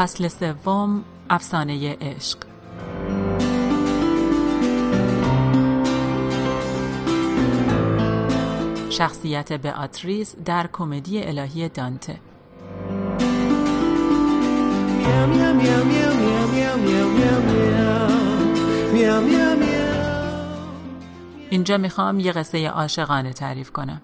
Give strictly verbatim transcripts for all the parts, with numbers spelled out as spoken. فصل سوم، افسانه عشق. شخصیت بیاتریس در کمدی الهی دانته. اینجا میخوام یه قصه عاشقانه تعریف کنم.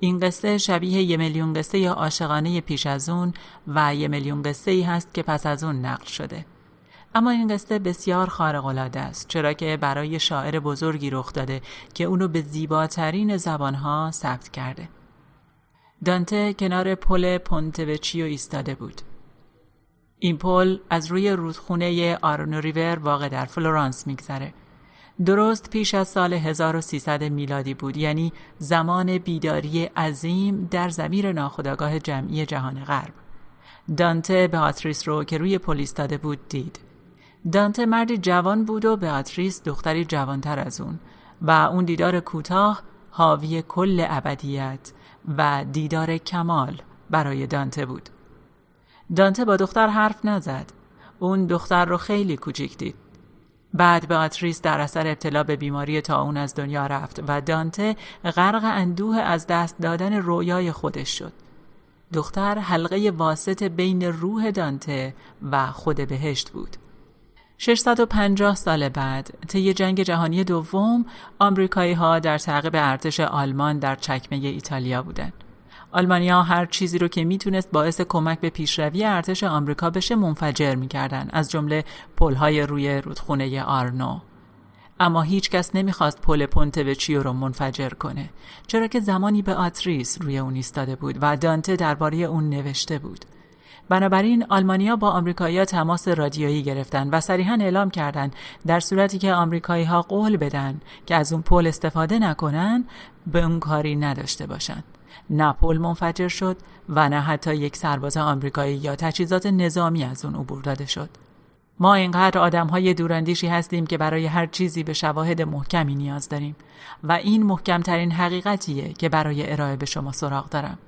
این قصه شبیه یه میلیون قصه عاشقانه پیش از اون و یه میلیون قصه‌ای هست که پس از اون نقل شده. اما این قصه بسیار خارق‌العاده است، چرا که برای شاعر بزرگی رخ داده که اونو به زیباترین زبانها ثبت کرده. دانته کنار پل پونته وچیو ایستاده بود. این پل از روی رودخونه آرنو ریور واقع در فلورانس میگذره. درست پیش از سال هزار و سیصد میلادی بود، یعنی زمان بیداری عظیم در ضمیر ناخودآگاه جمعی جهان غرب. دانته بیاتریس رو که روی پل ایستاده بود دید. دانته مردی جوان بود و بیاتریس دختری جوانتر از اون و اون دیدار کوتاه حاوی کل ابدیت و دیدار کمال برای دانته بود. دانته با دختر حرف نزد. اون دختر رو خیلی کوچیک دید. بعد بیاتریس در اثر ابتلا به بیماری طاعون از دنیا رفت و دانته غرق اندوه از دست دادن رویای خودش شد. دختر حلقه واسط بین روح دانته و خود بهشت بود. ششصد و پنجاه سال بعد، طی جنگ جهانی دوم، آمریکایی‌ها در تعقیب ارتش آلمان در چکمه ایتالیا بودند. آلمانیا هر چیزی رو که میتونست باعث کمک به پیشروی ارتش آمریکا بشه منفجر میکردن، از جمله پل‌های روی رودخونه آرنو. اما هیچ کس نمیخواست پل پونته وچیو رو منفجر کنه، چرا که زمانی بیاتریس روی اون ایستاده بود و دانته درباره اون نوشته بود. بنابراین آلمانیا با آمریکایی‌ها تماس رادیویی گرفتن و صریحاً اعلام کردند در صورتی که آمریکایی‌ها قول بدن که از اون پل استفاده نکنن، به اون کاری نداشته باشن. نه پل منفجر شد و نه حتی یک سرباز آمریکایی یا تجهیزات نظامی از اون عبور داده شد. ما اینقدر آدم‌های دوراندیشی هستیم که برای هر چیزی به شواهد محکمی نیاز داریم و این محکم‌ترین حقیقتیه که برای ارائه به شما سراغ دارم.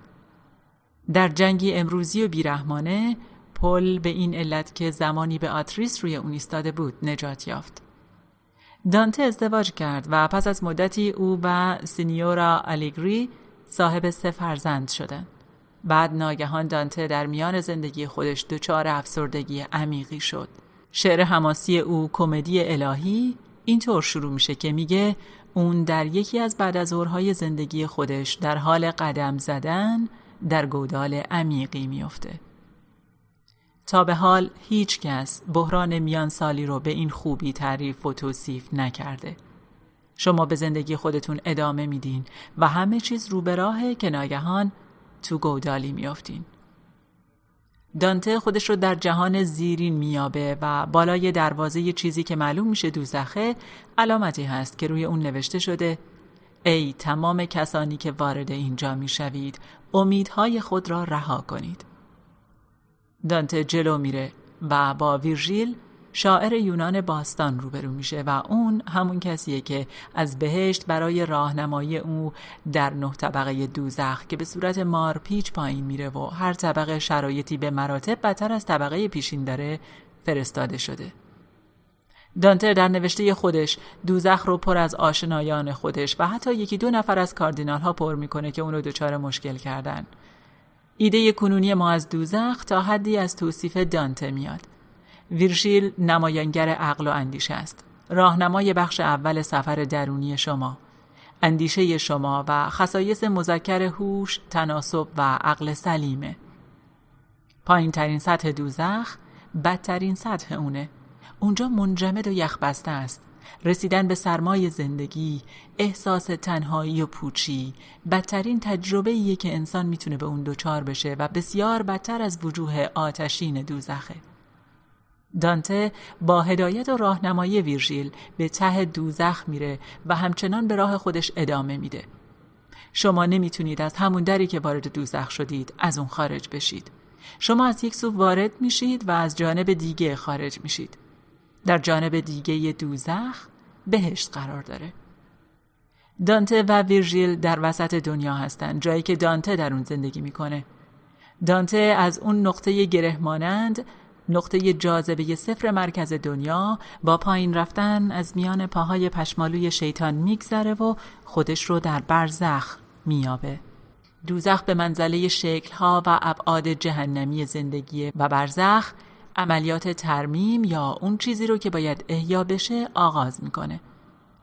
در جنگی امروزی و بیرحمانه، پل به این علت که زمانی بیاتریس روی اون ایستاده بود نجات یافت. دانته ازدواج کرد و پس از مدتی او و سینیورا آلیگری صاحب سه فرزند شدند. بعد ناگهان دانته در میان زندگی خودش دچار افسردگی عمیقی شد. شعر حماسی او، کمدی الهی، اینطور شروع میشه که میگه اون در یکی از بعد از ظهرهای زندگی خودش در حال قدم زدن در گودال عمیقی میفته. تا به حال هیچ کس بحران میان سالی رو به این خوبی تعریف و توصیف نکرده. شما به زندگی خودتون ادامه میدین و همه چیز رو به راهه که ناگهان تو گودالی میافتین. دانته خودش رو در جهان زیرین میابه و بالای دروازه یه چیزی که معلوم میشه دوزخه علامتی هست که روی اون نوشته شده: ای تمام کسانی که وارد اینجا میشوید، امیدهای خود را رها کنید. دانته جلو میره و با ویرژیل، شاعر یونان باستان، روبرو میشه و اون همون کسیه که از بهشت برای راهنمایی او در نه طبقه دوزخ که به صورت مارپیچ پایین میره و هر طبقه شرایطی به مراتب بدتر از طبقه پیشین داره فرستاده شده. دانته در نوشته خودش دوزخ رو پر از آشنایان خودش و حتی یکی دو نفر از کاردینال ها پر میکنه که اون رو دچار مشکل کردن. ایده کنونی ما از دوزخ تا حدی از توصیف دانته میاد. ویرژیل نمایانگر عقل و اندیشه است، راهنمای بخش اول سفر درونی شما. اندیشه شما و خصایص مذکر هوش، تناسب و عقل سلیمه. پایین ترین سطح دوزخ بدترین سطح اونه. اونجا منجمد و یخبسته است. رسیدن به سرمای زندگی، احساس تنهایی و پوچی، بدترین تجربه‌ایه که انسان میتونه به اون دچار بشه و بسیار بدتر از وجوه آتشین دوزخه. دانته با هدایت و راهنمایی ویرژیل به ته دوزخ میره و همچنان به راه خودش ادامه میده. شما نمیتونید از همون دری که وارد دوزخ شدید از اون خارج بشید. شما از یک سو وارد میشید و از جانب دیگه خارج میشید. در جانب دیگه دوزخ بهشت قرار داره. دانته و ویرژیل در وسط دنیا هستن، جایی که دانته در اون زندگی میکنه. دانته از اون نقطه گرهمانند نقطه جاذبه صفر مرکز دنیا با پایین رفتن از میان پاهای پشمالوی شیطان میگذره و خودش رو در برزخ میابه. دوزخ به منزله شکلها و ابعاد جهنمی زندگی و برزخ عملیات ترمیم یا اون چیزی رو که باید احیا بشه آغاز میکنه.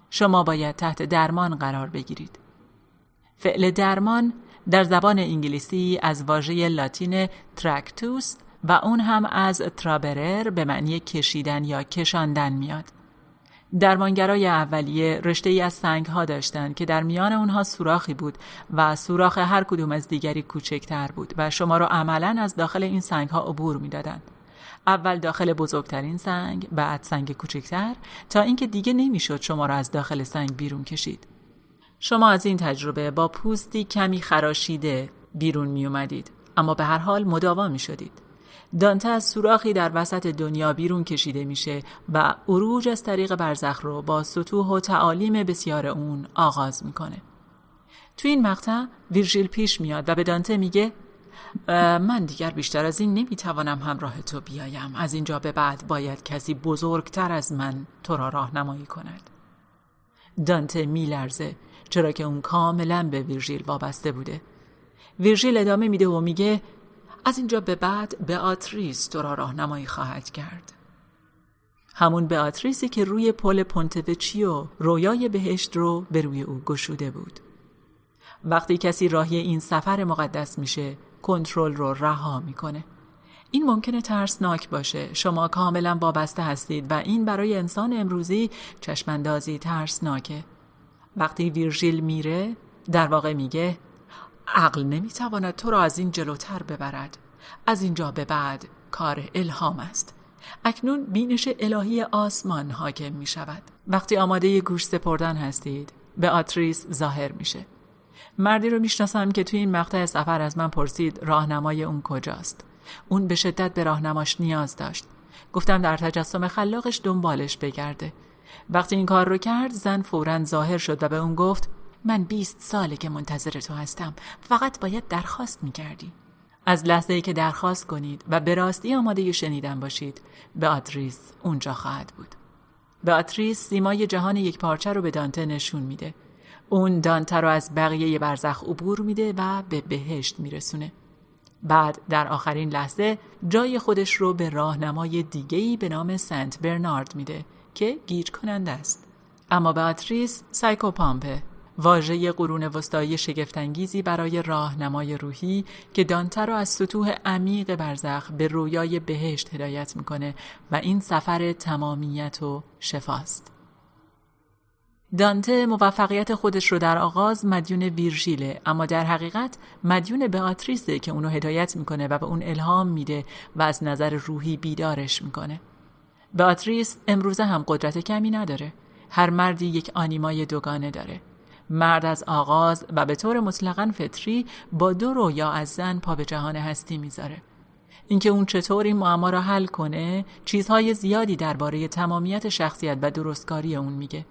شما باید تحت درمان قرار بگیرید. فعل درمان در زبان انگلیسی از واژه لاتین تراکتوس و اون هم از ترابرر به معنی کشیدن یا کشاندن میاد. درمانگرای اولیه رشته‌ای از سنگ‌ها داشتند که در میان اونها سوراخی بود و سوراخ هر کدوم از دیگری کوچکتر بود و شما رو عملاً از داخل این سنگ‌ها عبور میدادند. اول داخل بزرگترین سنگ، بعد سنگ کوچکتر، تا اینکه دیگه نمیشد شما رو از داخل سنگ بیرون کشید. شما از این تجربه با پوستی کمی خراشیده بیرون می اومدید، اما به هر حال مداوا می شدید. دانته از سوراخی در وسط دنیا بیرون کشیده میشه و عروج از طریق برزخ رو با سطوح و تعالیم بسیار اون آغاز میکنه. تو این مقطع ویرژیل پیش میاد و به دانته میگه من دیگر بیشتر از این نمیتوانم همراه تو بیایم. از اینجا به بعد باید کسی بزرگتر از من تو را راهنمایی کند. دانته میلرزه، چرا که اون کاملا به ویرژیل وابسته بوده. ویرژیل ادامه میده و میگه از اینجا به بعد بیاتریس تو را راهنمایی خواهد کرد. همون بیاتریسی که روی پل پونته وچیو رویای بهشت رو به روی او گشوده بود. وقتی کسی راهی این سفر مقدس میشه، کنترل رو رها میکنه. این ممکنه ترسناک باشه. شما کاملا وابسته هستید و این برای انسان امروزی چشماندازی ترسناکه. وقتی ویرژیل میره، در واقع میگه عقل نمیتواند تو را از این جلوتر ببرد. از اینجا به بعد کار الهام است. اکنون بینش الهی آسمان حاکم می شود. وقتی آماده گوش سپردن هستید، بیاتریس ظاهر میشه. مردی رو میشناسم که توی این مقطع سفر از من پرسید راهنمای اون کجاست. اون به شدت به راهنماش نیاز داشت. گفتم در تجسم خلاقش دنبالش بگرده. وقتی این کار رو کرد، زن فوراً ظاهر شد و به اون گفت من بیست ساله که منتظر تو هستم، فقط باید درخواست می‌کردی. از لحظه‌ای که درخواست کنید و به راستی آماده شنیدن باشید، بیاتریس اونجا خواهد بود. بیاتریس سیمای جهان یک پارچه رو به دانته نشون میده. اون دانته رو از بقیه برزخ عبور میده و به بهشت میرسونه. بعد در آخرین لحظه جای خودش رو به راهنمای دیگه‌ای به نام سنت برنارد میده که گیج کننده است. اما بیاتریس سایکوپامپه، واژه قرون وسطایی شگفت‌انگیزی برای راهنمای روحی که دانته را از سطوح عمیق برزخ به رویای بهشت هدایت میکنه و این سفر تمامیت و شفاست. دانته موفقیت خودش رو در آغاز مدیون ویرژیله، اما در حقیقت مدیون بیاتریسه که اونو هدایت میکنه و به اون الهام میده و از نظر روحی بیدارش میکنه. بیاتریس امروزه هم قدرت کمی نداره. هر مردی یک آنیمای دوگانه داره. مرد از آغاز و به طور مطلقاً فطری با دو رویا از زن پا به جهان هستی میذاره. اینکه اون چطور این معما را حل کنه، چیزهای زیادی درباره تمامیت شخصیت و درستکاری اون میگه.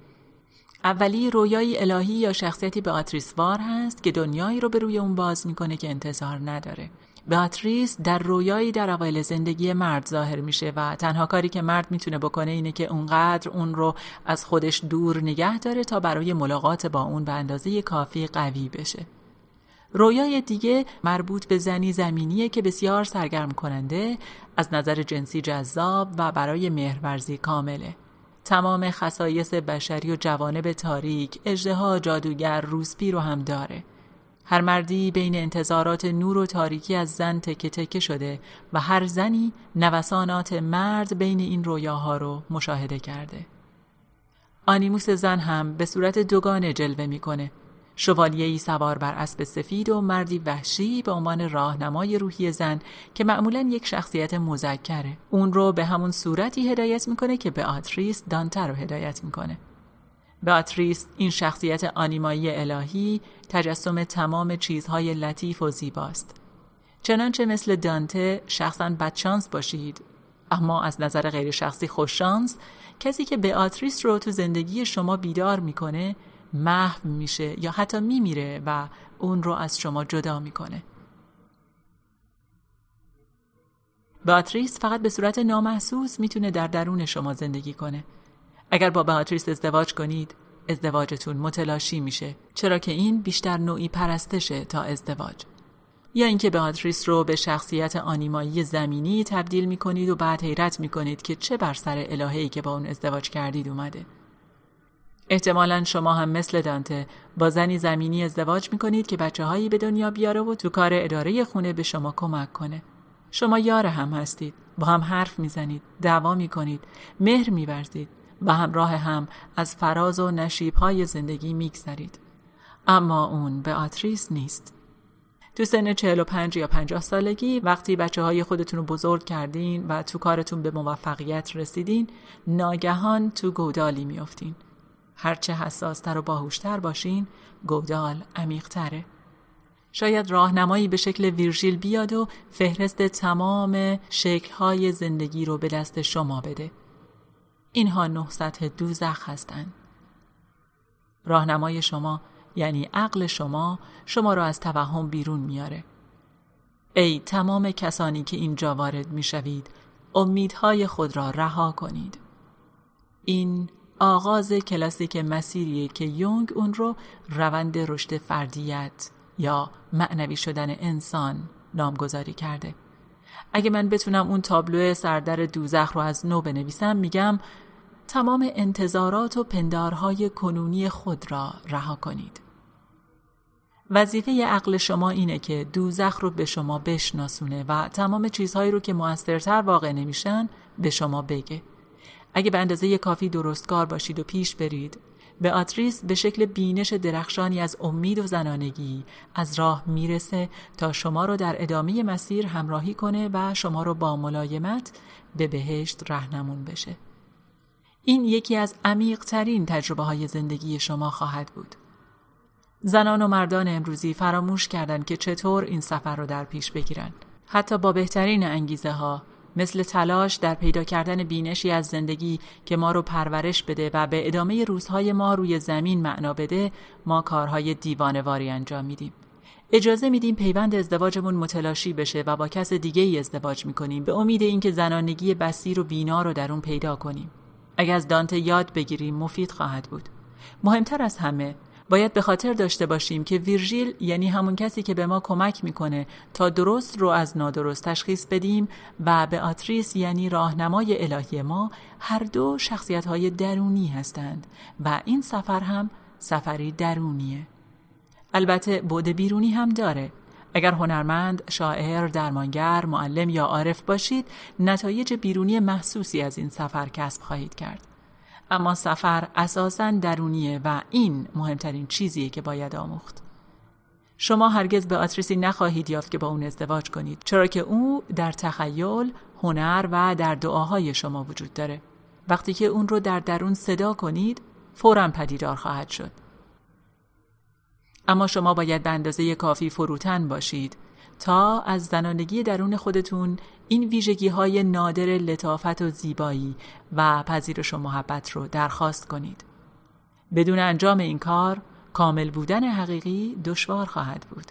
اولی رویای الهی یا شخصیتی بیاتریس وار هست که دنیایی رو به روی اون باز میکنه که انتظار نداره. بیاتریس در رویایی در اوایل زندگی مرد ظاهر میشه و تنها کاری که مرد میتونه بکنه اینه که اونقدر اون رو از خودش دور نگه داره تا برای ملاقات با اون به اندازه کافی قوی بشه. رویای دیگه مربوط به زنی زمینیه که بسیار سرگرم کننده، از نظر جنسی جذاب و برای مهرورزی کامله. تمام خصایص بشری و جوانب تاریک، اژدها، جادوگر، روسپی رو هم داره. هر مردی بین انتظارات نور و تاریکی از زن تکه تکه شده و هر زنی نوسانات مرد بین این رویاها رو مشاهده کرده. آنیموس زن هم به صورت دوگانه جلوه میکنه. شوالیه‌ای سوار بر اسب سفید و مردی وحشی به عنوان راهنمای روحی زن که معمولاً یک شخصیت مذکره. اون رو به همون صورتی هدایت میکنه که بیاتریس دانته رو هدایت میکنه. بیاتریس این شخصیت آنیمایی الهی تجسم تمام چیزهای لطیف و زیباست. چنانچه مثل دانته شخصاً بدشانس باشید، اما از نظر غیر شخصی خوششانس، کسی که بیاتریس رو تو زندگی شما بیدار میکنه محو میشه یا حتی میمیره و اون رو از شما جدا میکنه. باتریس فقط به صورت نامحسوس میتونه در درون شما زندگی کنه. اگر با باتریس ازدواج کنید، ازدواجتون متلاشی میشه، چرا که این بیشتر نوعی پرستشه تا ازدواج. یا اینکه باتریس رو به شخصیت آنیمایی زمینی تبدیل میکنید و بعد حیرت میکنید که چه بر سر الهه‌ای که با اون ازدواج کردید اومده. احتمالاً شما هم مثل دانته با زنی زمینی ازدواج میکنید که بچه‌هایی به دنیا بیاره و تو کار اداره خونه به شما کمک کنه. شما یار هم هستید، با هم حرف میزنید، دعوا میکنید، مهر می‌ورزید و همراه هم از فراز و نشیب‌های زندگی می‌گذرید. اما اون بیاتریس نیست. تو سن چهل و پنج یا پنجاه سالگی وقتی بچه‌های خودتون رو بزرگ کردین و تو کارتون به موفقیت رسیدین، ناگهان تو گودالی می‌افتین. هرچه حساستر و باهوشتر باشین، گودال عمیق‌تره. شاید راهنمایی به شکل ویرژیل بیاد و فهرست تمام شکل‌های زندگی رو به دست شما بده. اینها نه سطح دوزخ هستن. راهنمای شما یعنی عقل شما، شما را از توهم بیرون میاره. ای تمام کسانی که اینجا وارد میشوید، امیدهای خود را رها کنید. این آغاز کلاسیک مسیریه که یونگ اون رو روند رشد فردیت یا معنوی شدن انسان نامگذاری کرده. اگه من بتونم اون تابلو سردر دوزخ رو از نو بنویسم، میگم تمام انتظارات و پندارهای کنونی خود را رها کنید. وظیفه عقل شما اینه که دوزخ رو به شما بشناسونه و تمام چیزهایی رو که موثرتر واقع نمیشن به شما بگه. اگه به اندازه کافی درستکار باشید و پیش برید، بیاتریس به شکل بینش درخشانی از امید و زنانگی از راه میرسه تا شما رو در ادامه مسیر همراهی کنه و شما رو با ملایمت به بهشت راهنمون بشه. این یکی از عمیق‌ترین تجربه‌های زندگی شما خواهد بود. زنان و مردان امروزی فراموش کردن که چطور این سفر رو در پیش بگیرن. حتی با بهترین انگیزه ها، مثل تلاش در پیدا کردن بینشی از زندگی که ما رو پرورش بده و به ادامه روزهای ما روی زمین معنا بده، ما کارهای دیوانه‌واری انجام میدیم. اجازه میدیم پیوند ازدواجمون متلاشی بشه و با کس دیگه‌ای ازدواج میکنیم به امید اینکه زنانگی بسیر و بینا رو در اون پیدا کنیم. اگر از دانته یاد بگیریم مفید خواهد بود. مهمتر از همه، باید به خاطر داشته باشیم که ویرژیل یعنی همون کسی که به ما کمک میکنه تا درست رو از نادرست تشخیص بدیم و بیاتریس یعنی راهنمای الهی ما، هر دو شخصیت‌های درونی هستند و این سفر هم سفری درونیه. البته بعد بیرونی هم داره. اگر هنرمند، شاعر، درمانگر، معلم یا عارف باشید، نتایج بیرونی محسوسی از این سفر کسب خواهید کرد. اما سفر اساساً درونیه و این مهمترین چیزیه که باید آموخت. شما هرگز بیاتریسی نخواهید یافت که با اون ازدواج کنید، چرا که او در تخیل، هنر و در دعاهای شما وجود داره. وقتی که اون رو در درون صدا کنید، فوراً پدیدار خواهد شد. اما شما باید به اندازه کافی فروتن باشید تا از زنانگی درون خودتون این ویژگی‌های نادر لطافت و زیبایی و پذیرش و محبت رو درخواست کنید. بدون انجام این کار، کامل بودن حقیقی دشوار خواهد بود.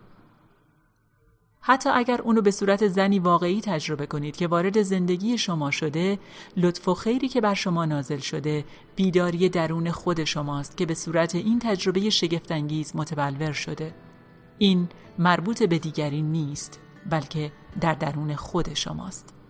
حتی اگر اونو به صورت زنی واقعی تجربه کنید که وارد زندگی شما شده، لطف و خیری که بر شما نازل شده، بیداری درون خود شماست که به صورت این تجربه شگفت‌انگیز متبلور شده. این مربوط به دیگری نیست، بلکه در درون خود شماست.